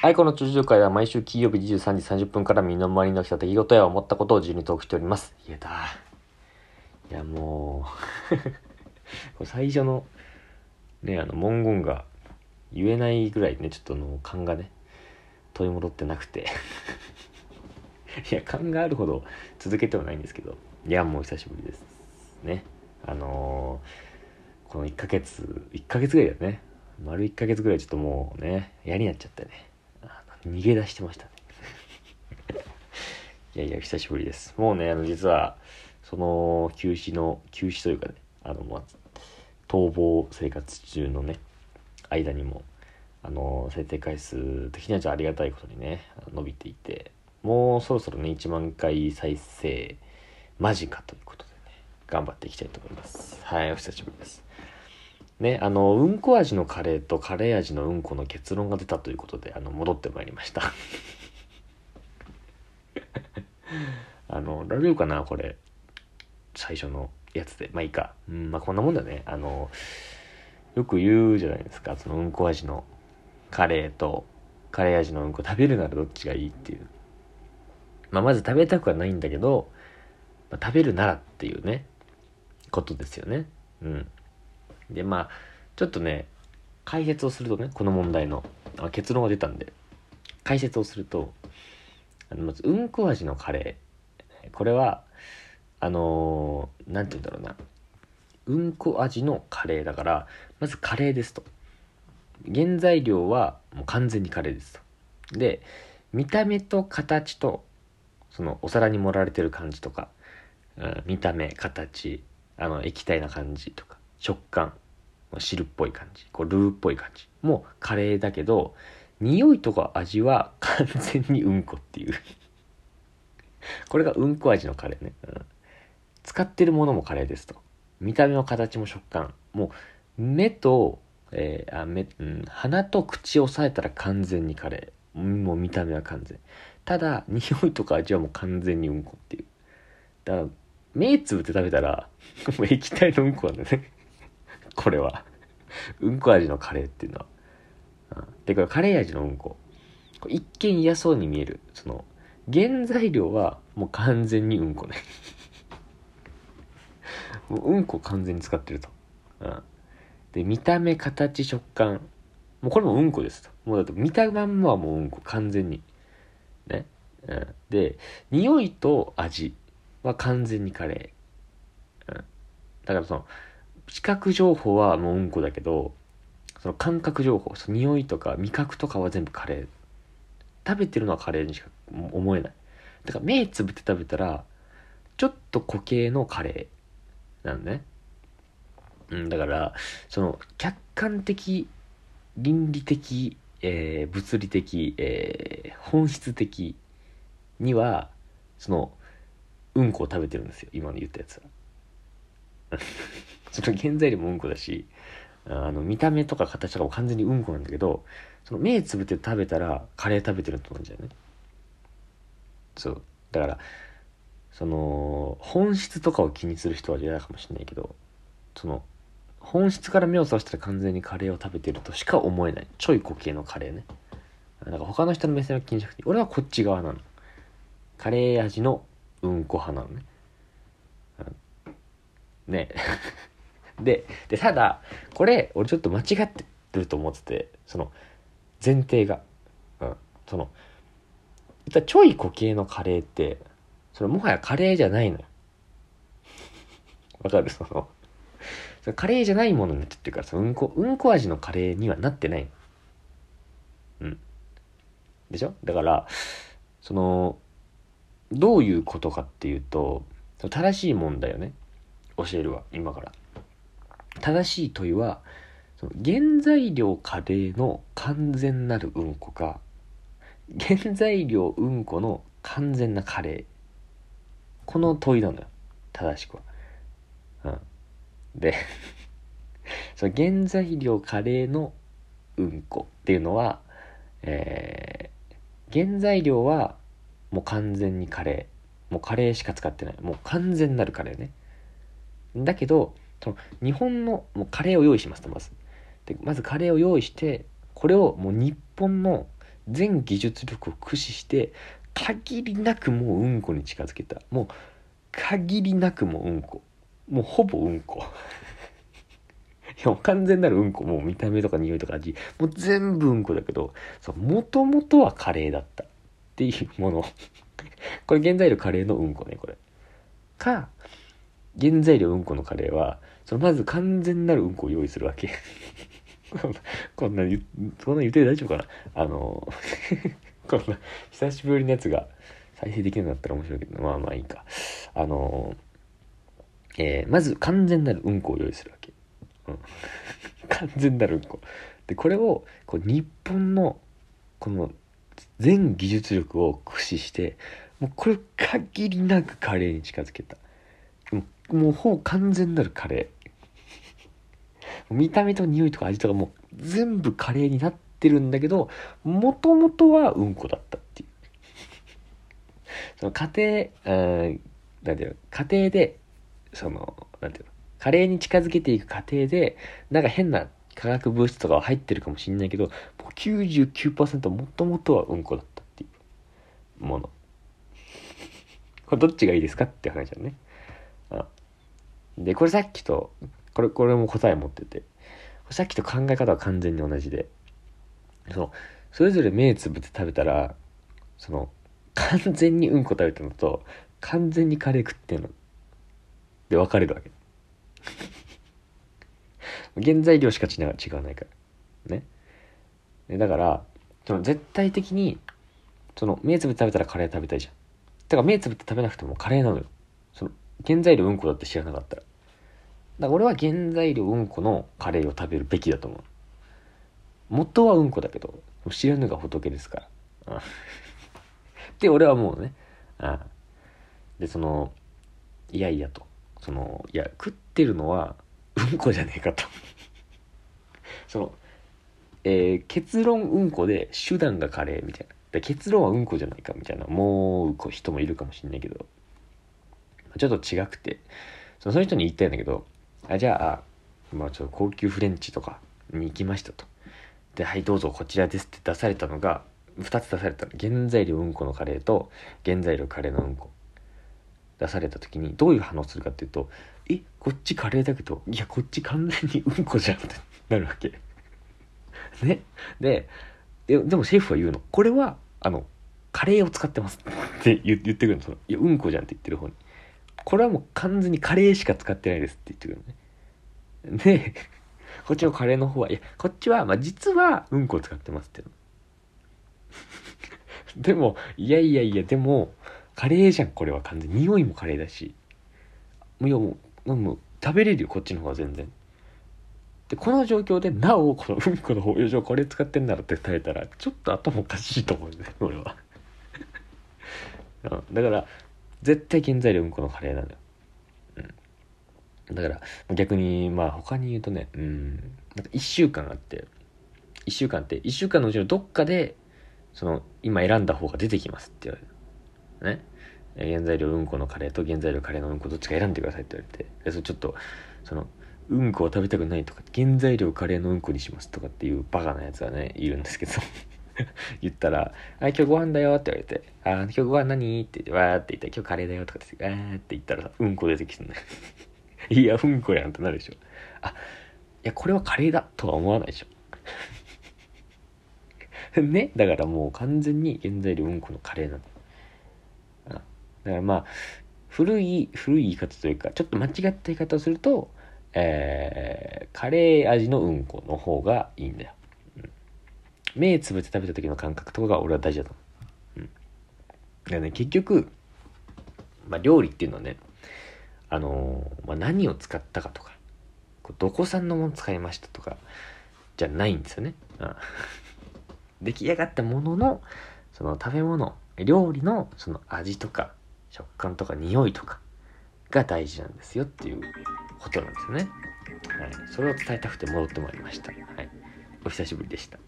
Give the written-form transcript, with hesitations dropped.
はい、この中条会は毎週金曜日23時30分から身の回りの起きた出来事や思ったことを自由にトークしております。言えた。いや、もうこれ最初のね、文言が言えないぐらいね、ちょっと勘がね取り戻ってなくていや、勘があるほど続けてはないんですけど、いや、もう久しぶりですね。この1ヶ月ぐらいだね、丸1ヶ月ぐらいちょっともうね、嫌になっちゃってね、逃げ出してましたねいやいや、久しぶりです。もうね、実はその休止というかね、まず逃亡生活中のね間にも再生回数的にはちょっとありがたいことにね伸びていて、もうそろそろね1万回再生間近ということでね、頑張っていきたいと思います。はい、お久しぶりですね。うんこ味のカレーとカレー味のうんこの結論が出たということで、戻ってまいりましたラジオかな、これ最初のやつで。まあいいか、まあこんなもんだね。よく言うじゃないですか、そのうんこ味のカレーとカレー味のうんこ食べるならどっちがいいっていう。まあまず食べたくはないんだけど、まあ、食べるならっていうねことですよね。で、まあちょっとね解説をするとね、この問題の結論が出たんで解説をすると、まずうんこ味のカレー、これはなんて言うんだろうな、うんこ味のカレーだから、まずカレーですと。原材料はもう完全にカレーですと。で、見た目と形とそのお皿に盛られてる感じとか、見た目形、液体な感じとか食感、汁っぽい感じ、こうルーっぽい感じもうカレーだけど、匂いとか味は完全にうんこっていうこれがうんこ味のカレーね、使ってるものもカレーですと。見た目も形も食感もう目と、鼻と口を押さえたら完全にカレー、もう見た目は完全、ただ匂いとか味はもう完全にうんこっていう。だから目つぶって食べたらもう液体のうんこなんだねこれはうんこ味のカレーっていうのは、で、これカレー味のうんこ、一見嫌そうに見える、その原材料はもう完全にうんこねもううんこ完全に使ってると、で、見た目形食感もうこれもうんこですと。もうだって見たまんまはもううんこ完全にね、で、匂いと味は完全にカレー、だからその視覚情報はもううんこだけど、その感覚情報、その匂いとか味覚とかは全部カレー、食べてるのはカレーにしか思えない。だから目つぶって食べたらちょっと固形のカレーなのね、だからその客観的倫理的、物理的、本質的にはそのうんこを食べてるんですよ、今の言ったやつはその原材料もうんこだし、見た目とか形とかも完全にうんこなんだけど、その目つぶって食べたらカレー食べてると思うんだよね。そうだから、その本質とかを気にする人は嫌だかもしれないけど、その本質から目をそらしたら完全にカレーを食べてるとしか思えない、ちょい固形のカレーね。だから他の人の目線は気にしなくていい。俺はこっち側なの、カレー味のうんこ派なのね。ねで、ただこれ俺ちょっと間違ってると思ってて、その前提が、そのちょい固形のカレーってそれもはやカレーじゃないのよわかる、そのカレーじゃないものになっちゃってるから、そのうんこ味のカレーにはなってないの。でしょ。だからそのどういうことかっていうと、正しい問題をね教えるわ、今から。正しい問いは、その原材料カレーの完全なるうんこか、原材料うんこの完全なカレー、この問いなのよ、正しくは。でその原材料カレーのうんこっていうのは、原材料はもう完全にカレー、もうカレーしか使ってない、もう完全なるカレーね。だけどその日本のもうカレーを用意しますと、まずカレーを用意して、これをもう日本の全技術力を駆使して限りなくもううんこに近づけた。もう限りなくもうんこ、もうほぼうんこいやもう完全なるうんこ、もう見た目とか匂いとか味もう全部うんこだけど、もともとはカレーだったっていうものこれ原材料カレーのうんこね。これか原材料うんこのカレーはそのまず完全なるうんこを用意するわけこんな言って大丈夫かな、こんな久しぶりのやつが再生できなくなったら面白いけど、まあまあいいか。まず完全なるうんこを用意するわけ、うん、完全なるうんこで、これをこう日本のこの全技術力を駆使してもうこれ限りなくカレーに近づけた、もうほぼ完全なるカレー見た目と匂いとか味とかもう全部カレーになってるんだけど、もともとはうんこだったっていうその家庭、なんていうの、家庭でそのなんていうの、カレーに近づけていく過程でなんか変な化学物質とかは入ってるかもしれないけど、もう 99% もともとはうんこだったっていうものこれどっちがいいですかって話だね。あでこれさっきとこれも答え持ってて、さっきと考え方は完全に同じで、それぞれ目つぶって食べたらその完全にうんこ食べたのと完全にカレー食ってんので分かれるわけ原材料しか違わないからね。だからその絶対的にその目つぶって食べたらカレー食べたいじゃん。だから目つぶって食べなくてもカレーなのよ、その原材料うんこだって知らなかったら。だから俺は原材料うんこのカレーを食べるべきだと思う。元はうんこだけど知らぬが仏ですからで俺はもうね、あでそのいやいやと、そのいや食ってるのはうんこじゃねえかとその、結論うんこで手段がカレーみたいな、で結論はうんこじゃないかみたいなもう人もいるかもしれないけど、ちょっと違くて、その人に言ったんだけど、じゃあ、まあ、ちょっと高級フレンチとかに行きましたと。で、はいどうぞこちらですって出されたのが2つ出されたの、原材料うんこのカレーと原材料カレーのうんこ出された時にどういう反応するかっていうと、こっちカレーだけどいやこっち完全にうんこじゃんってなるわけね。でもシェフは言うの、これはカレーを使ってますって言ってくるの、いやうんこじゃんって言ってる方に、これはもう完全にカレーしか使ってないですって言ってくるのね。でこっちのカレーの方は、いやこっちは、まあ、実はうんこを使ってますってでもいやいやいやでもカレーじゃん、これは完全に匂いもカレーだし、いやもう食べれるよこっちの方は全然。でこの状況でなおこのうんこの方よしこれ使ってんならって食べたらちょっと頭おかしいと思うんだよ俺はだから絶対原材料うんこのカレーなんだよ、うん、だから逆にまあ他に言うとね、なんか1週間あって、1週間って1週間のうちのどっかでその今選んだ方が出てきますって言われるね。原材料うんこのカレーと原材料カレーのうんこどっちか選んでくださいって言われて、でそれちょっとそのうんこを食べたくないとか原材料カレーのうんこにしますとかっていうバカなやつはねいるんですけど言ったら、今日ご飯だよって言われて、今日ご飯何って言ってわーって言って、今日カレーだよとかってわーって言ったらさ、うんこ出てきてんだよいやうんこやんってなるでしょ。いやこれはカレーだとは思わないでしょね。だからもう完全に原材料うんこのカレーなの。だからまあ古い言い方というかちょっと間違った言い方をすると、カレー味のうんこの方がいいんだよ。目つぶって食べた時の感覚とかが俺は大事だと思う。だからね結局、料理っていうのはね、何を使ったかとかどこ産のもの使いましたとかじゃないんですよね。出来上がったもののその食べ物料理のその味とか食感とか匂いとかが大事なんですよっていうことなんですよね。それを伝えたくて戻ってまいりました。お久しぶりでした。